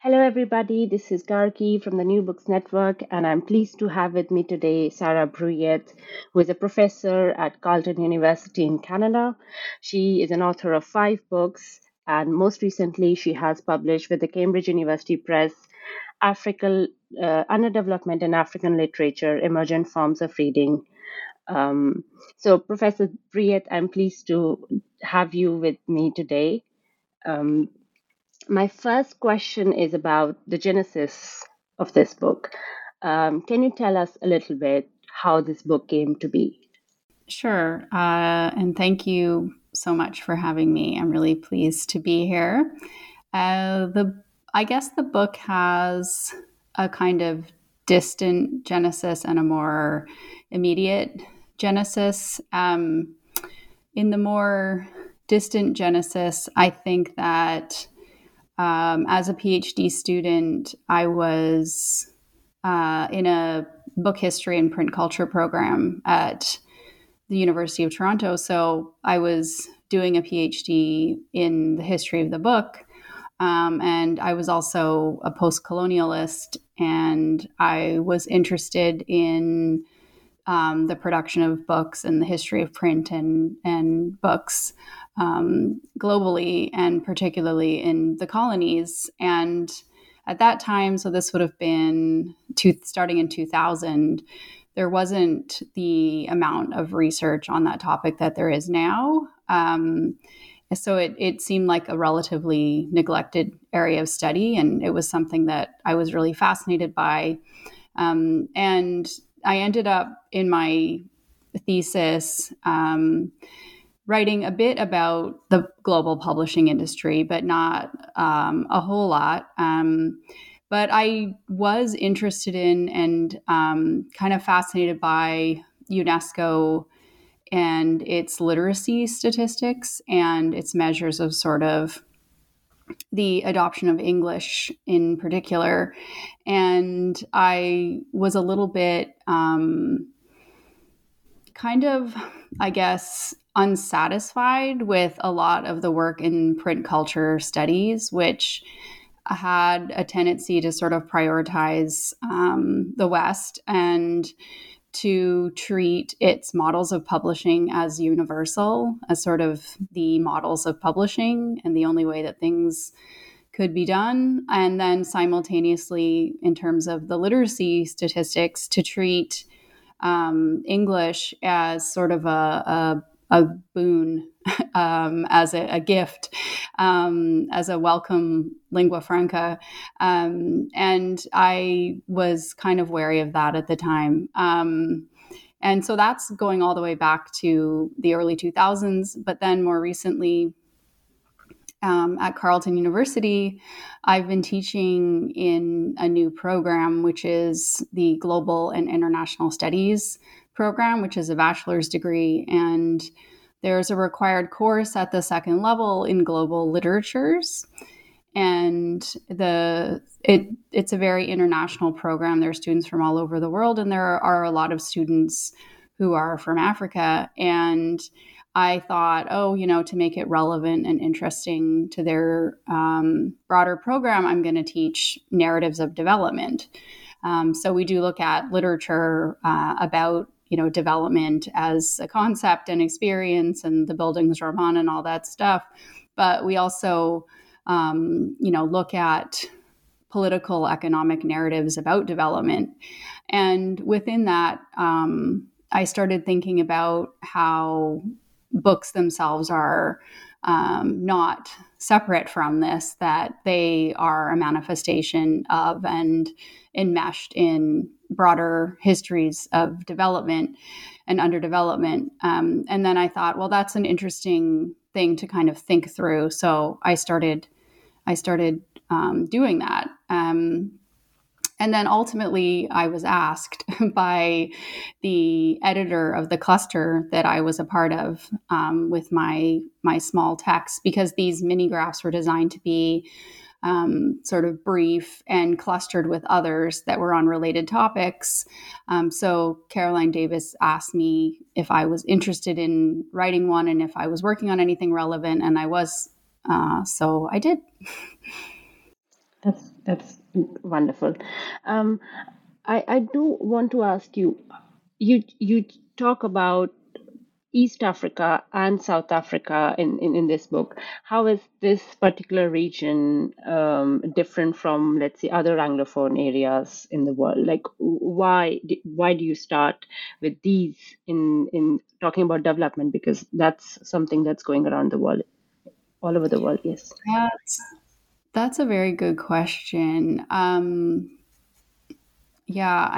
Hello, everybody. This is Gargi from the New Books Network, and I'm pleased to have with me today Sarah Brouillette, who is a professor at Carleton University in Canada. She is an author of 5 books, and most recently, she has published with the Cambridge University Press, Underdevelopment in African Literature, Emergent Forms of Reading. So, Professor Brouillette, I'm pleased to have you with me today. My first question is about the genesis of this book. Can you tell us a little bit how this book came to be? Sure. And thank you so much for having me. I'm really pleased to be here. I guess the book has a kind of distant genesis and a more immediate genesis. In the more distant genesis, I think that as a PhD student, I was in a book history and print culture program at the University of Toronto. So I was doing a PhD in the history of the book. And I was also a post-colonialist, and I was interested in the production of books and the history of print and books globally, and particularly in the colonies. And at that time, so this would have been starting in 2000, there wasn't the amount of research on that topic that there is now. So it seemed like a relatively neglected area of study, and it was something that I was really fascinated by. And I ended up in my thesis writing a bit about the global publishing industry, but not a whole lot. But I was interested in and kind of fascinated by UNESCO and its literacy statistics and its measures of sort of the adoption of English in particular. And I was a little bit kind of, I guess, unsatisfied with a lot of the work in print culture studies, which had a tendency to sort of prioritize the West and to treat its models of publishing as universal, as sort of the models of publishing and the only way that things could be done. And then simultaneously, in terms of the literacy statistics, to treat English as sort of a boon, as a gift, as a welcome lingua franca. And I was kind of wary of that at the time. And so that's going all the way back to the early 2000s. But then more recently, at Carleton University, I've been teaching in a new program, which is the Global and International Studies program, which is a bachelor's degree. And there's a required course at the second level in global literatures. And it's a very international program. There are students from all over the world, and there are a lot of students who are from Africa. And I thought, to make it relevant and interesting to their broader program, I'm going to teach narratives of development. So we do look at literature about development as a concept and experience and the Bildungsroman and all that stuff. But we also, look at political, economic narratives about development. And within that, I started thinking about how books themselves are not separate from this, that they are a manifestation of and enmeshed in broader histories of development and underdevelopment. And then I thought, well, that's an interesting thing to kind of think through. So I started doing that. And then ultimately, I was asked by the editor of the cluster that I was a part of with my small text, because these mini graphs were designed to be sort of brief and clustered with others that were on related topics. So Caroline Davis asked me if I was interested in writing one and if I was working on anything relevant, and I was. So I did. That's wonderful. I do want to ask you, you talk about East Africa and South Africa in this book. How is this particular region different from, let's say, other Anglophone areas in the world? Like, why do you start with these in talking about development? Because that's something that's going around the world, all over the world. Yes. That's a very good question. I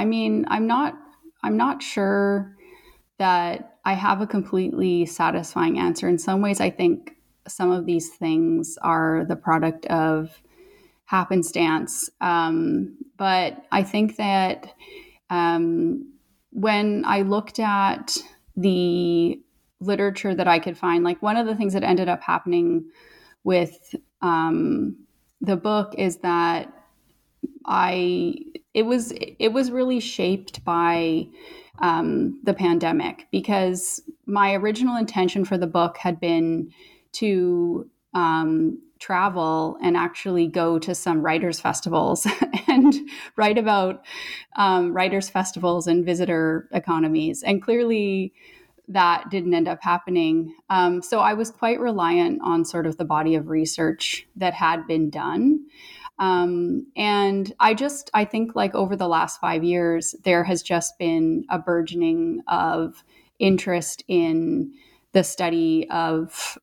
mean, I'm not sure that I have a completely satisfying answer. In some ways, I think some of these things are the product of happenstance. But I think that when I looked at the literature that I could find, like one of the things that ended up happening with the book is that it was really shaped by the pandemic, because my original intention for the book had been to travel and actually go to some writers' festivals and write about writers' festivals and visitor economies. And clearly that didn't end up happening. So I was quite reliant on sort of the body of research that had been done. And I think like over the last 5 years, there has just been a burgeoning of interest in the study of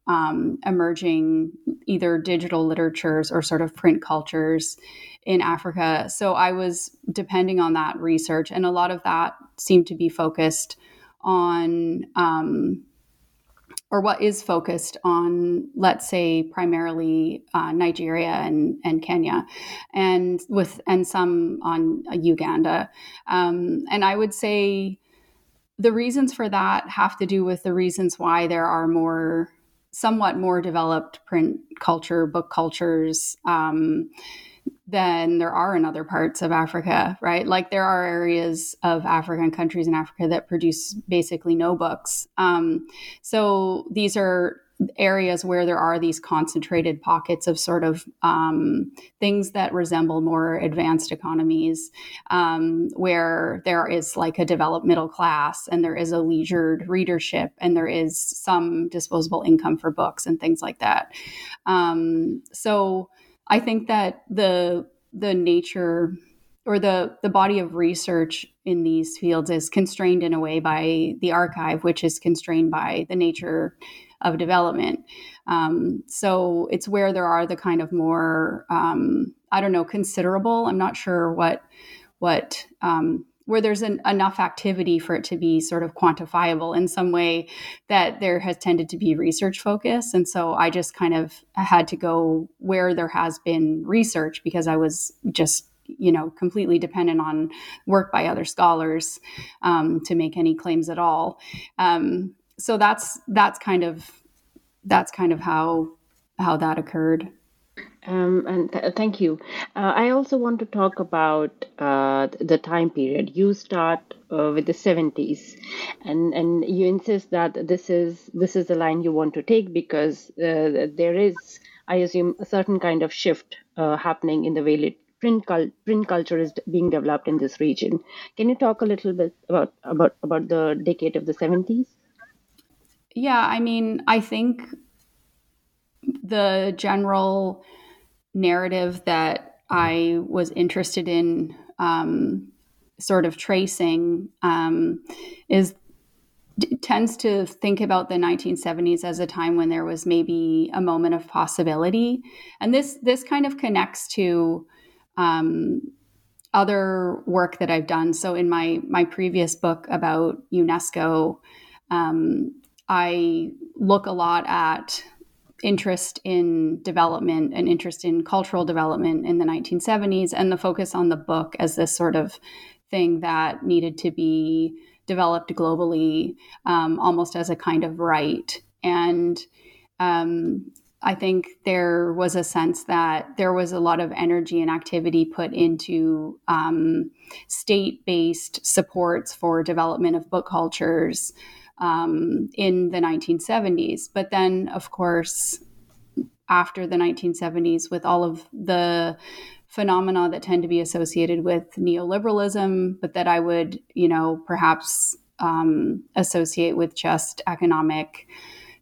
emerging either digital literatures or sort of print cultures in Africa. So I was depending on that research, and a lot of that seemed to be focused on, or what is focused on, let's say, primarily Nigeria and Kenya, and some on Uganda. And I would say the reasons for that have to do with the reasons why there are somewhat more developed print culture, book cultures, than there are in other parts of Africa, right? Like there are areas of Africa and countries in Africa that produce basically no books. So these are areas where there are these concentrated pockets of sort of things that resemble more advanced economies, where there is like a developed middle class and there is a leisured readership and there is some disposable income for books and things like that. So I think that the nature or the body of research in these fields is constrained in a way by the archive, which is constrained by the nature of development. So it's where there are the kind of more, considerable, I'm not sure what where there's enough activity for it to be sort of quantifiable in some way, that there has tended to be research focus. And so I just kind of had to go where there has been research, because I was just, completely dependent on work by other scholars to make any claims at all. So that's kind of how that occurred. Thank you. I also want to talk about the time period. You start with the 70s, and you insist that this is the line you want to take, because there is, I assume, a certain kind of shift happening in the way print culture is being developed in this region. Can you talk a little bit about the decade of the 70s? Yeah, I mean, I think the general narrative that I was interested in sort of tracing is tends to think about the 1970s as a time when there was maybe a moment of possibility. And this kind of connects to other work that I've done. So in my previous book about UNESCO, I look a lot at interest in development and interest in cultural development in the 1970s, and the focus on the book as this sort of thing that needed to be developed globally, almost as a kind of right. And I think there was a sense that there was a lot of energy and activity put into state-based supports for development of book cultures in the 1970s. But then, of course, after the 1970s, with all of the phenomena that tend to be associated with neoliberalism, but that I would, perhaps associate with just economic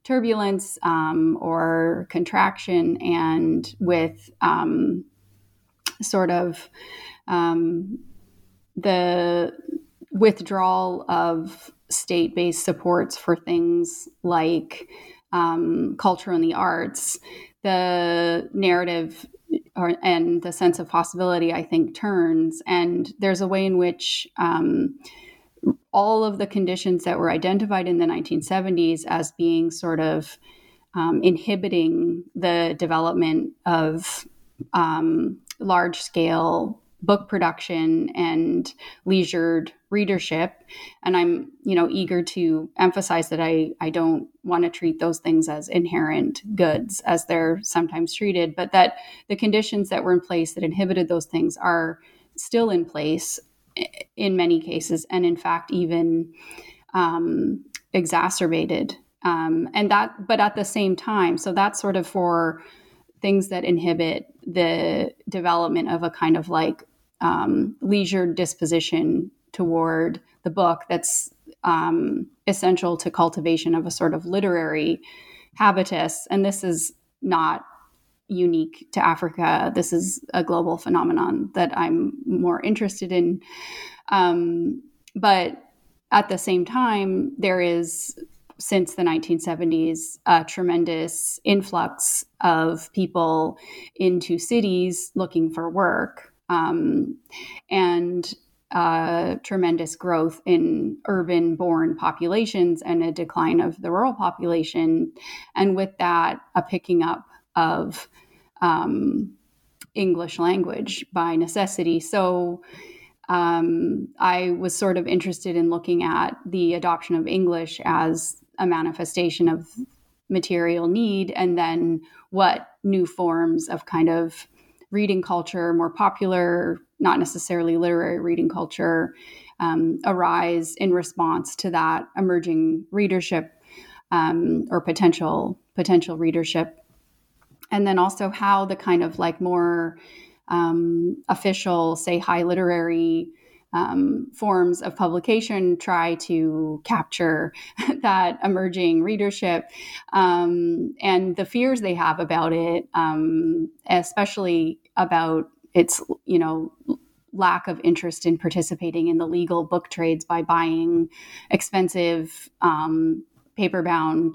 turbulence or contraction, and with the withdrawal of state-based supports for things like culture and the arts, the narrative and the sense of possibility, I think, turns. And there's a way in which all of the conditions that were identified in the 1970s as being sort of inhibiting the development of large-scale book production and leisured readership. And I'm, eager to emphasize that I don't want to treat those things as inherent goods as they're sometimes treated, but that the conditions that were in place that inhibited those things are still in place in many cases, and in fact, even exacerbated. But at the same time, so that's sort of for things that inhibit the development of a kind of leisure disposition toward the book that's essential to cultivation of a sort of literary habitus. And this is not unique to Africa. This is a global phenomenon that I'm more interested in. But at the same time, there is, since the 1970s, a tremendous influx of people into cities looking for work, and tremendous growth in urban-born populations and a decline of the rural population. And with that, a picking up of English language by necessity. So I was sort of interested in looking at the adoption of English as a manifestation of material need, and then what new forms of kind of reading culture, more popular, not necessarily literary reading culture, arise in response to that emerging readership, or potential readership. And then also how the kind of more official, say, high literary forms of publication try to capture that emerging readership, and the fears they have about it, especially about its, lack of interest in participating in the legal book trades by buying expensive paperbound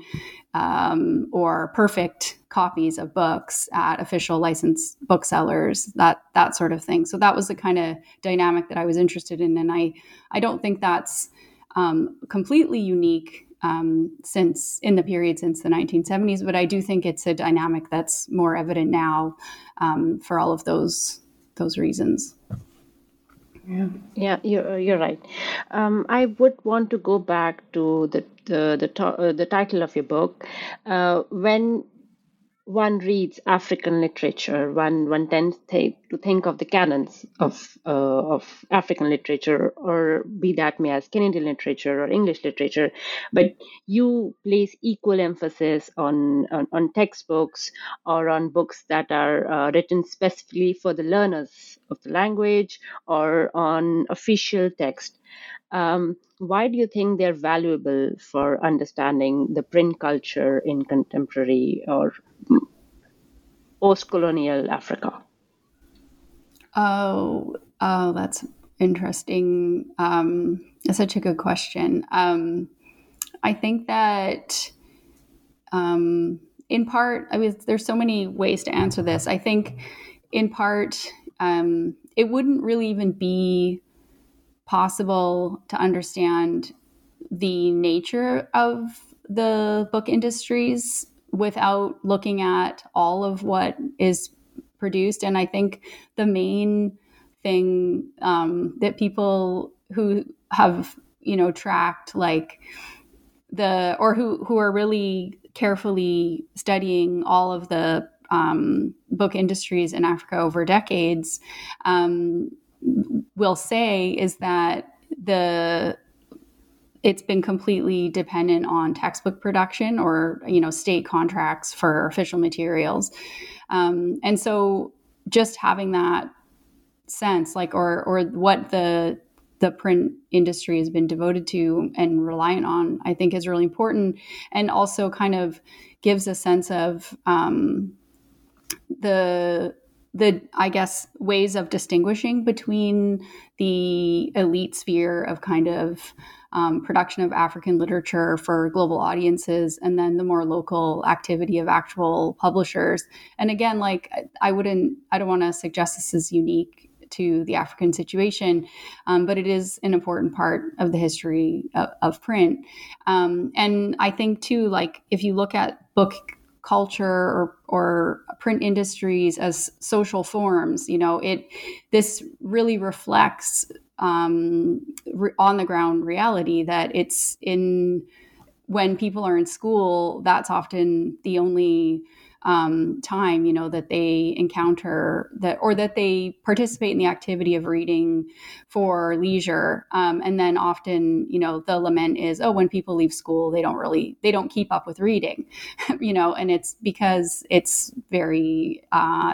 or perfect copies of books at official licensed booksellers, that sort of thing. So that was the kind of dynamic that I was interested in, and I don't think that's completely unique since the the 1970s, but I do think it's a dynamic that's more evident now for all of those reasons. Yeah, you're right. I would want to go back to the title of your book. When one reads African literature, one tends to think of the canons of African literature, or be that may as Canadian literature or English literature. But you place equal emphasis on textbooks, or on books that are written specifically for the learners of the language, or on official text. Why do you think they're valuable for understanding the print culture in contemporary or post-colonial Africa? Oh, that's interesting. That's such a good question. I think that in part, I mean, there's so many ways to answer this. I think in part, it wouldn't really even be possible to understand the nature of the book industries without looking at all of what is produced. And I think the main thing that people who have, you know, tracked like the, or who are really carefully studying all of the book industries in Africa over decades will say is that it's been completely dependent on textbook production or, you know, state contracts for official materials. And so just having that sense, like, or what the print industry has been devoted to and reliant on, I think is really important. And also kind of gives a sense of the, I guess, ways of distinguishing between the elite sphere of kind of production of African literature for global audiences and then the more local activity of actual publishers. And again, like I don't want to suggest this is unique to the African situation, but it is an important part of the history of print. And I think too, like if you look at book culture or print industries as social forms, you know, this really reflects on the ground reality that it's when people are in school, that's often the only time, you know, that they encounter that, or that they participate in the activity of reading for leisure. And then often, you know, the lament is, oh, when people leave school, they don't keep up with reading, you know, and it's because it's very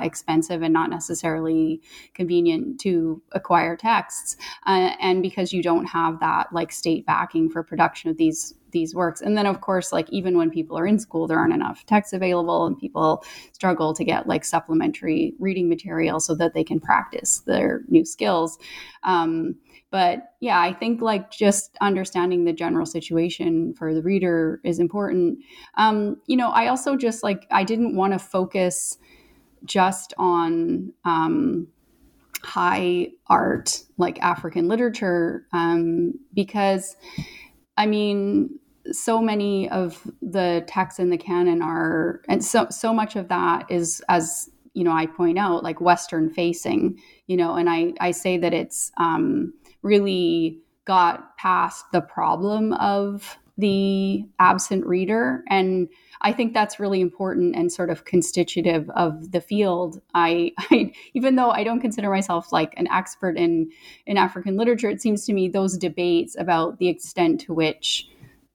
expensive and not necessarily convenient to acquire texts. And because you don't have that like state backing for production of these works. And then of course, like even when people are in school, there aren't enough texts available and people struggle to get like supplementary reading material so that they can practice their new skills. But yeah, I think like just understanding the general situation for the reader is important. You know, I also just like, I didn't want to focus just on high art, like African literature, because I mean, so many of the texts in the canon are, and so much of that is, as you know, I point out, like Western facing, you know, and I say that it's really got past the problem of the absent reader. And I think that's really important and sort of constitutive of the field. I even though I don't consider myself like an expert in African literature, it seems to me those debates about the extent to which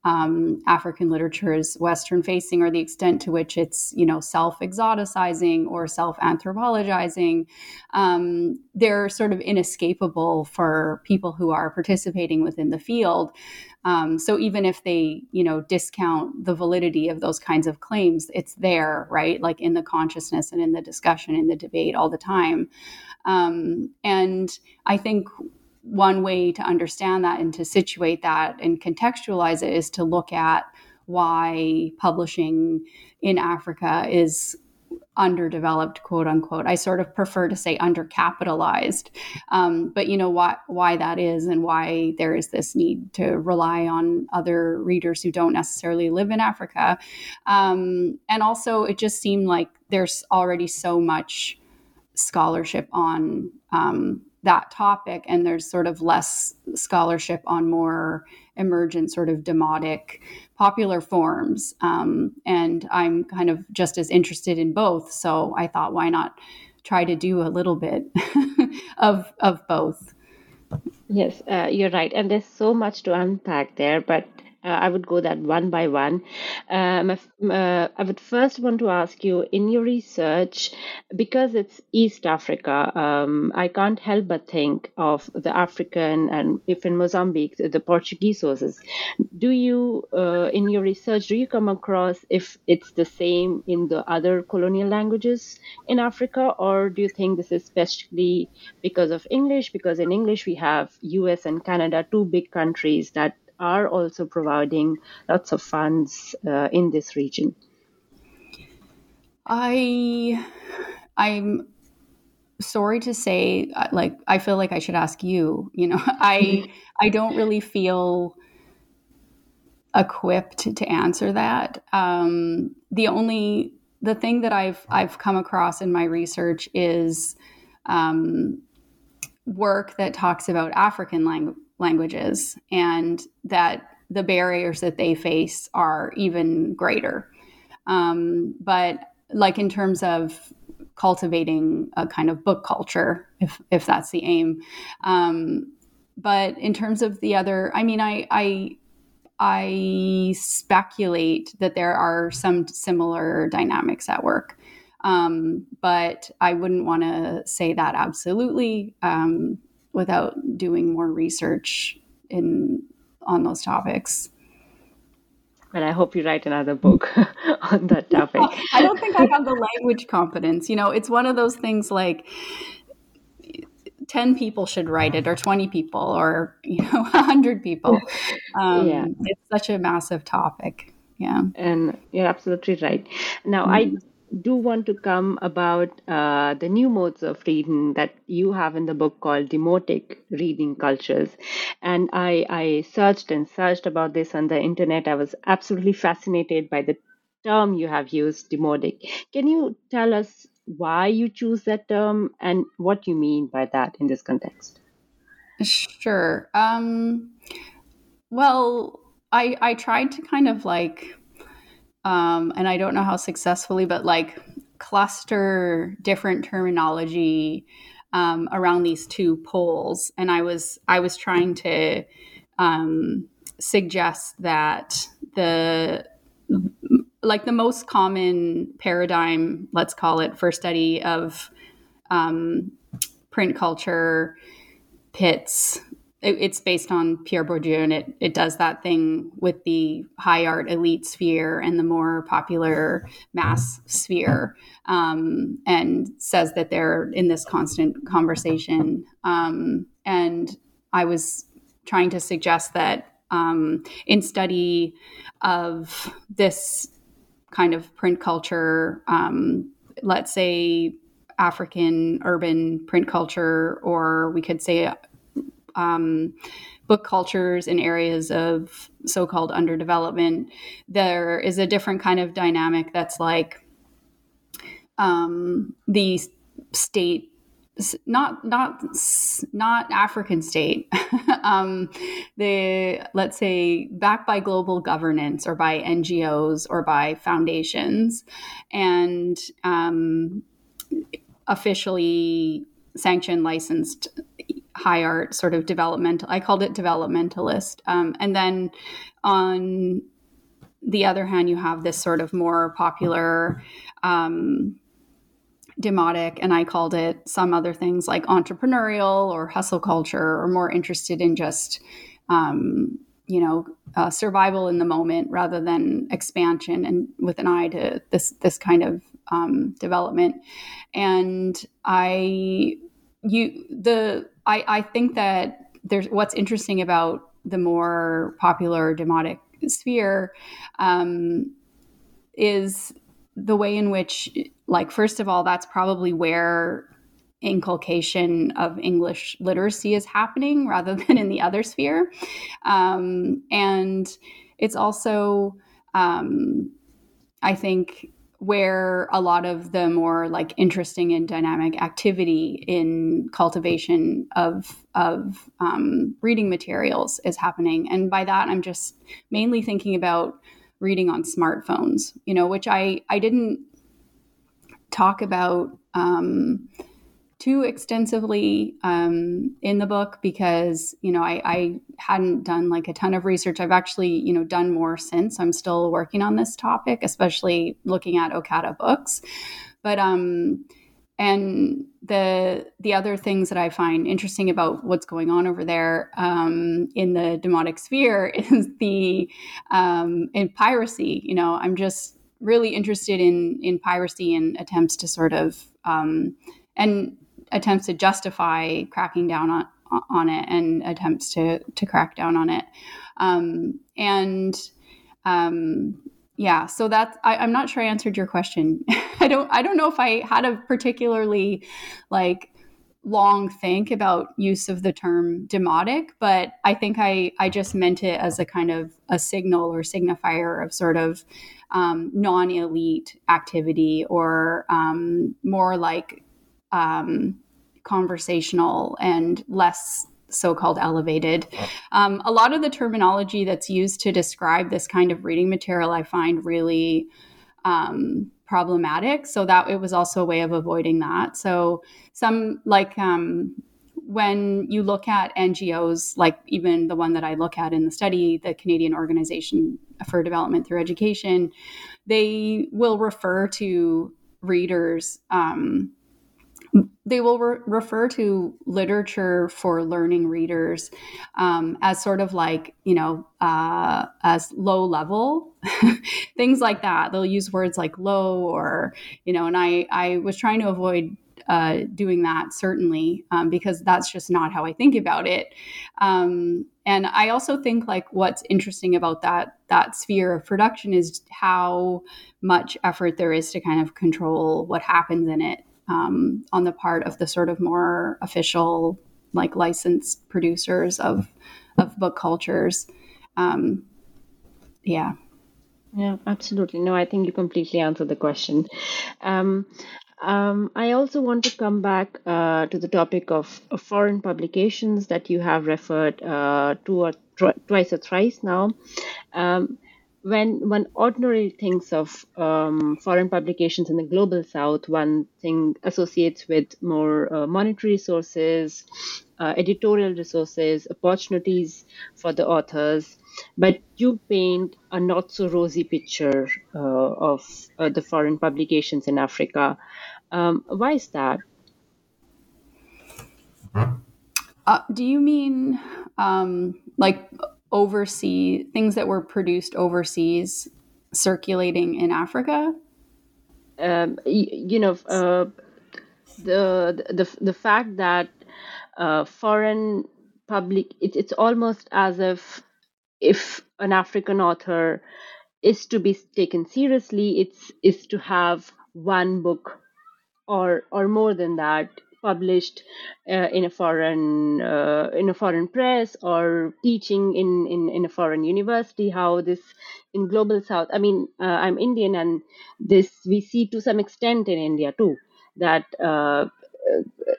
African literature is Western facing, or the extent to which it's, you know, self-exoticizing or self-anthropologizing, they're sort of inescapable for people who are participating within the field. So even if they, you know, discount the validity of those kinds of claims, it's there, right? Like in the consciousness and in the discussion, in the debate all the time. And I think one way to understand that and to situate that and contextualize it is to look at why publishing in Africa is underdeveloped, quote unquote. I sort of prefer to say undercapitalized, but you know why that is and why there is this need to rely on other readers who don't necessarily live in Africa. And also, it just seemed like there's already so much scholarship on that topic, and there's sort of less scholarship on more emergent sort of demotic popular forms. And I'm kind of just as interested in both. So I thought, why not try to do a little bit of both? Yes, you're right. And there's so much to unpack there, but I would go that one by one. I would first want to ask you, in your research, because it's East Africa, I can't help but think of the African and, if in Mozambique, the Portuguese sources. Do you, in your research, do you come across if it's the same in the other colonial languages in Africa, or do you think this is especially because of English? Because in English we have US and Canada, two big countries that are also providing lots of funds in this region. I'm sorry to say, like, I feel like I should ask you, you know, I don't really feel equipped to answer that. The thing that I've come across in my research is work that talks about African languages, and that the barriers that they face are even greater. But like in terms of cultivating a kind of book culture, if that's the aim. But in terms of the other, I mean, I speculate that there are some similar dynamics at work. But I wouldn't want to say that absolutely without doing more research on those topics. And I hope you write another book on that topic. I don't think I have the language competence. You know, it's one of those things like 10 people should write it, or 20 people, or, you know, 100 people. Yeah. It's such a massive topic. Yeah. And you're absolutely right. Now, I do want to come about the new modes of reading that you have in the book called demotic reading cultures. And I searched and searched about this on the internet. I was absolutely fascinated by the term you have used, demotic. Can you tell us why you choose that term and what you mean by that in this context? Sure. Well, I tried to kind of like, and I don't know how successfully, but like cluster different terminology around these two poles. And I was trying to suggest that the most common paradigm, let's call it, for study of print culture pits. It's based on Pierre Bourdieu, and it does that thing with the high art elite sphere and the more popular mass sphere, and says that they're in this constant conversation. And I was trying to suggest that in study of this kind of print culture, let's say African urban print culture, or we could say book cultures in areas of so-called underdevelopment, there is a different kind of dynamic that's like the state, not African state, let's say backed by global governance or by NGOs or by foundations, and officially sanctioned, licensed high art sort of developmental, I called it developmentalist. And then on the other hand, you have this sort of more popular demotic, and I called it some other things like entrepreneurial or hustle culture, or more interested in just, survival in the moment rather than expansion, and with an eye to this kind of development. And I think that there's what's interesting about the more popular demotic sphere is the way in which, like, first of all, that's probably where inculcation of English literacy is happening rather than in the other sphere. And it's also, I think, where a lot of the more like interesting and dynamic activity in cultivation of reading materials is happening. And by that, I'm just mainly thinking about reading on smartphones, you know, which I didn't talk about too extensively in the book because, you know, I hadn't done like a ton of research. I've actually, you know, done more since. I'm still working on this topic, especially looking at Okada Books. But and the other things that I find interesting about what's going on over there in the demotic sphere is the in piracy. You know, I'm just really interested in piracy and attempts to sort of and attempts to justify cracking down on on it and attempts to crack down on it. So that's, I'm not sure I answered your question. I don't know if I had a particularly like long think about use of the term demotic, but I think I just meant it as a kind of a signal or signifier of sort of non-elite activity or more like conversational and less so-called elevated. A lot of the terminology that's used to describe this kind of reading material I find really problematic. So that it was also a way of avoiding that. So some like when you look at NGOs, like even the one that I look at in the study, the Canadian Organization for Development Through Education, they will refer to readers, they will refer to literature for learning readers as sort of like, as low level, things like that. They'll use words like low or, and I was trying to avoid doing that certainly because that's just not how I think about it. And I also think like what's interesting about that sphere of production is how much effort there is to kind of control what happens in it. On the part of the sort of more official, like licensed producers of book cultures. Yeah, absolutely. No, I think you completely answered the question. I also want to come back to the topic of foreign publications that you have referred twice or thrice now. When one ordinarily thinks of foreign publications in the global south, one thing associates with more monetary resources, editorial resources, opportunities for the authors. But you paint a not so rosy picture of the foreign publications in Africa. Why is that? Do you mean like overseas things that were produced overseas circulating in Africa? The fact that foreign public, it's almost as if an African author is to be taken seriously, it's to have one book or more than that published in a foreign press or teaching in a foreign university. How this in global south, I'm Indian, and this we see to some extent in India too, that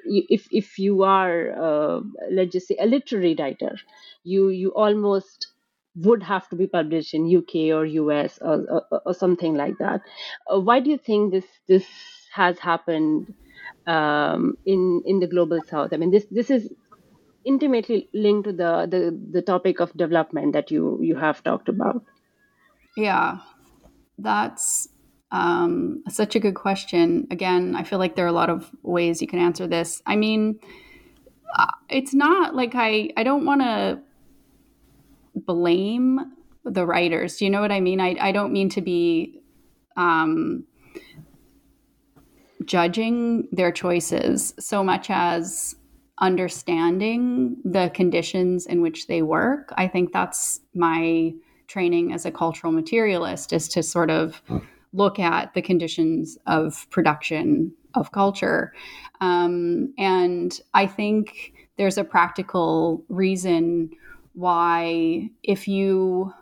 if you are let's just say a literary writer, you almost would have to be published in UK or US or something like that. Why do you think this has happened in the global south? I mean, this is intimately linked to the topic of development that you have talked about. Yeah, that's such a good question. Again, I feel like there are a lot of ways you can answer this. I mean, it's not like I don't want to blame the writers. Do you know what I mean? I don't mean to be judging their choices so much as understanding the conditions in which they work. I think that's my training as a cultural materialist, is to sort of look at the conditions of production of culture. And I think there's a practical reason why if you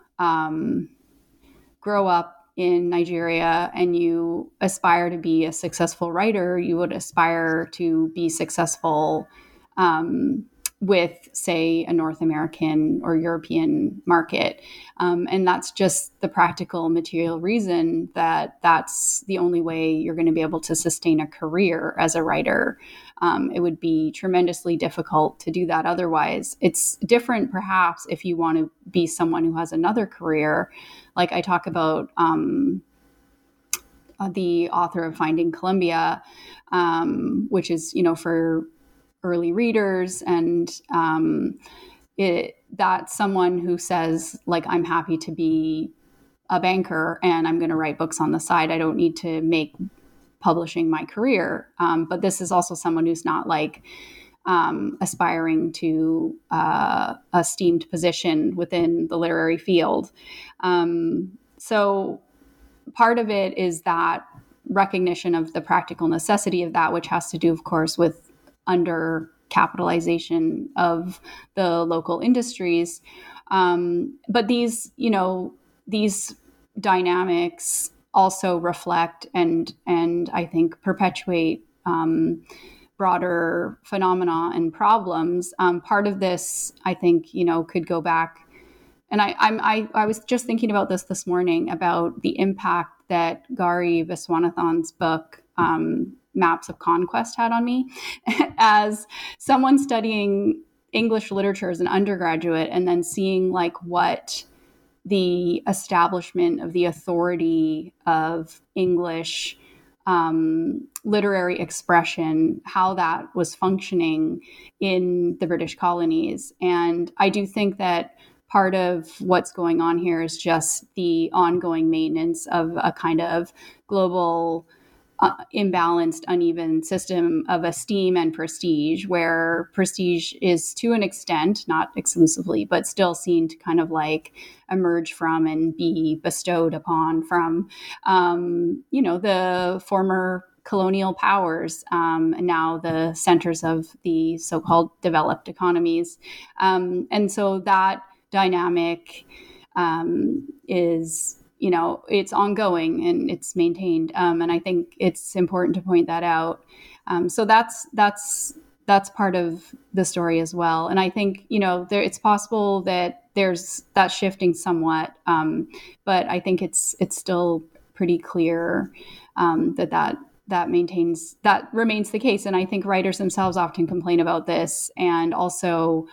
grow up in Nigeria and you aspire to be a successful writer, you would aspire to be successful with, say, a North American or European market. And that's just the practical material reason that that's the only way you're going to be able to sustain a career as a writer. It would be tremendously difficult to do that otherwise. It's different, perhaps, if you want to be someone who has another career. Like I talk about the author of Finding Columbia, which is, for early readers, and that's someone who says, like, I'm happy to be a banker and I'm going to write books on the side. I don't need to make publishing my career. But this is also someone who's not like aspiring to a esteemed position within the literary field. So part of it is that recognition of the practical necessity of that, which has to do, of course, with undercapitalization of the local industries. But these, you know, these dynamics also reflect and I think perpetuate broader phenomena and problems. Part of this, I think, you know, could go back. And I was just thinking about this morning, about the impact that Gauri Viswanathan's book, Maps of Conquest, had on me as someone studying English literature as an undergraduate, and then seeing like what the establishment of the authority of English literary expression, how that was functioning in the British colonies. And I do think that part of what's going on here is just the ongoing maintenance of a kind of global, imbalanced, uneven system of esteem and prestige, where prestige is, to an extent, not exclusively, but still seen to kind of like emerge from and be bestowed upon from, you know, the former colonial powers, and now the centers of the so-called developed economies. And so that dynamic is, you know, it's ongoing and it's maintained, and I think it's important to point that out. So that's part of the story as well. And I think, you know, it's possible that there's that shifting somewhat, but I think it's still pretty clear that maintains, that remains the case. And I think writers themselves often complain about this and also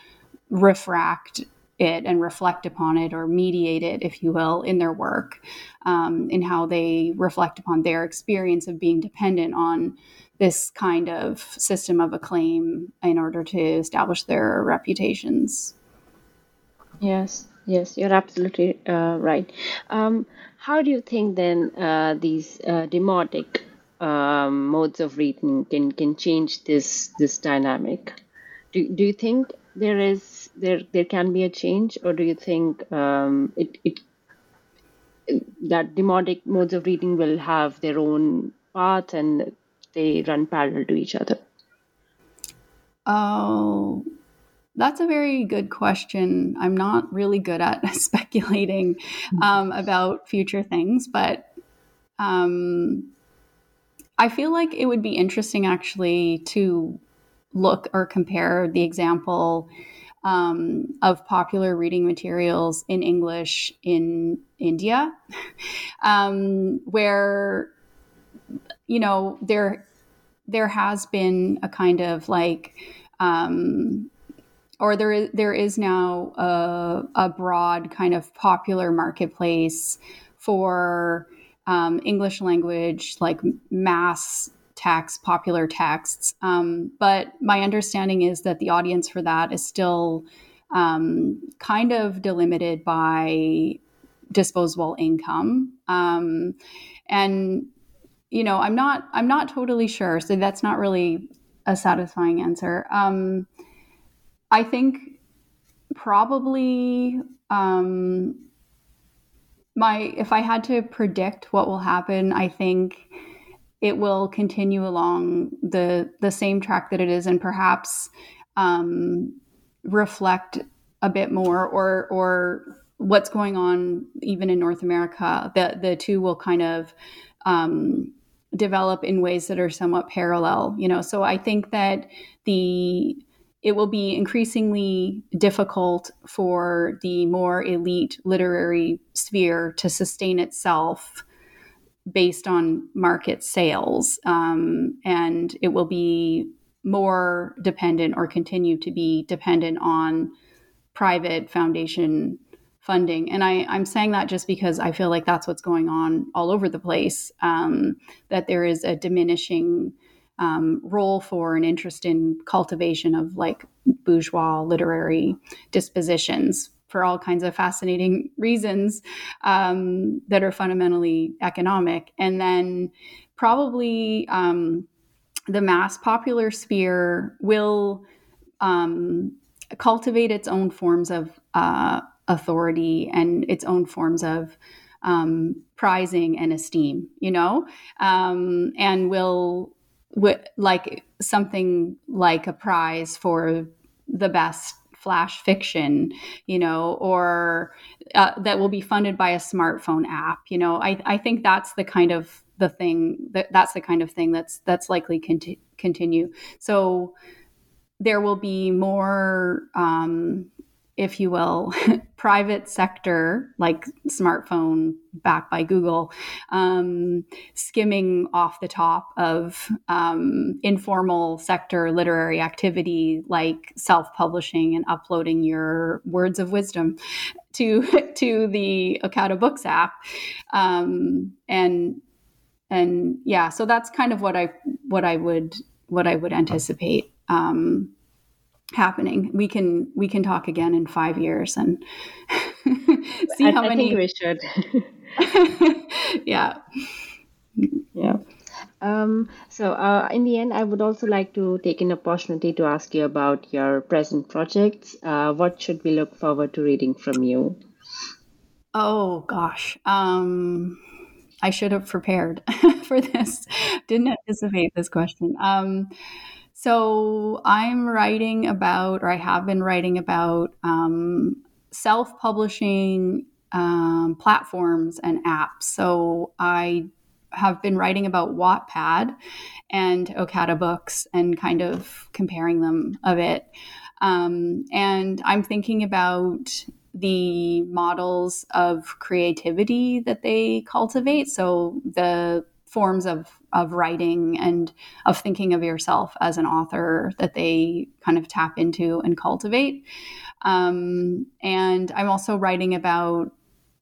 refract it and reflect upon it, or mediate it, if you will, in their work, in how they reflect upon their experience of being dependent on this kind of system of acclaim in order to establish their reputations. Yes, you're absolutely right. How do you think then these demotic modes of reading can change this dynamic? Do you think there can be a change, or do you think it that demotic modes of reading will have their own path and they run parallel to each other? Oh, that's a very good question. I'm not really good at speculating about future things, but I feel like it would be interesting actually to look or compare the example of popular reading materials in English in India, where, you know, there has been a kind of like, or there is now a broad kind of popular marketplace for English language, like mass popular texts. But my understanding is that the audience for that is still kind of delimited by disposable income. And, you know, I'm not totally sure. So that's not really a satisfying answer. I think probably if I had to predict what will happen, I think it will continue along the same track that it is, and perhaps reflect a bit more, or what's going on even in North America. The two will kind of develop in ways that are somewhat parallel, you know. So I think that it will be increasingly difficult for the more elite literary sphere to sustain itself based on market sales, and it will be more dependent, or continue to be dependent, on private foundation funding. And I'm saying that just because I feel like that's what's going on all over the place, that there is a diminishing role for an interest in cultivation of like bourgeois literary dispositions, for all kinds of fascinating reasons that are fundamentally economic. And then probably the mass popular sphere will cultivate its own forms of authority and its own forms of prizing and esteem, you know, and will like something like a prize for the best flash fiction, you know, or that will be funded by a smartphone app. You know, I think that's the kind of the thing that's likely to continue. So there will be more, if you will, private sector, like smartphone backed by Google, skimming off the top of informal sector literary activity, like self-publishing and uploading your words of wisdom to the Okada Books app, and yeah, so that's kind of what I would anticipate. Happening. We can talk again in 5 years and see how many. I think we should. Yeah. So in the end, I would also like to take an opportunity to ask you about your present projects. What should we look forward to reading from you? Oh gosh, I should have prepared for this. Didn't anticipate this question. So I'm writing about, or I have been writing about, self-publishing platforms and apps. So I have been writing about Wattpad and Okada Books and kind of comparing them a bit. And I'm thinking about the models of creativity that they cultivate. So the forms of writing and of thinking of yourself as an author that they kind of tap into and cultivate. And I'm also writing about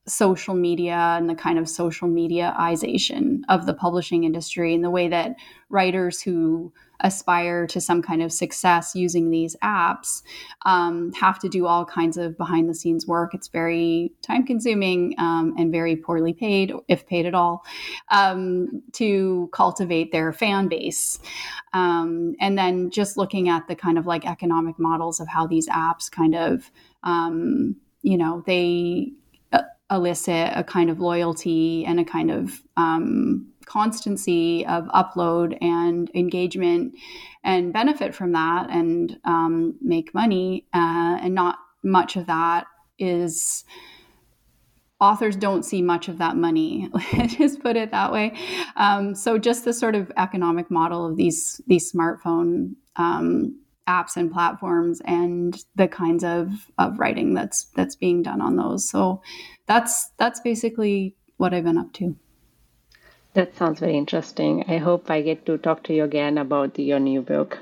social media and the kind of social mediaization of the publishing industry and the way that writers who aspire to some kind of success using these apps have to do all kinds of behind the scenes work. It's very time consuming and very poorly paid, if paid at all, to cultivate their fan base. And then just looking at the kind of like economic models of how these apps kind of, you know, they elicit a kind of loyalty and a kind of constancy of upload and engagement and benefit from that and make money. And not much of that is, authors don't see much of that money, just put it that way. So just the sort of economic model of these smartphone apps and platforms and the kinds of writing that's being done on those. So that's basically what I've been up to. That sounds very interesting. I hope I get to talk to you again about your new book.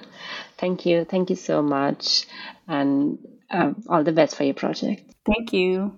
Thank you. Thank you so much. And all the best for your project. Thank you.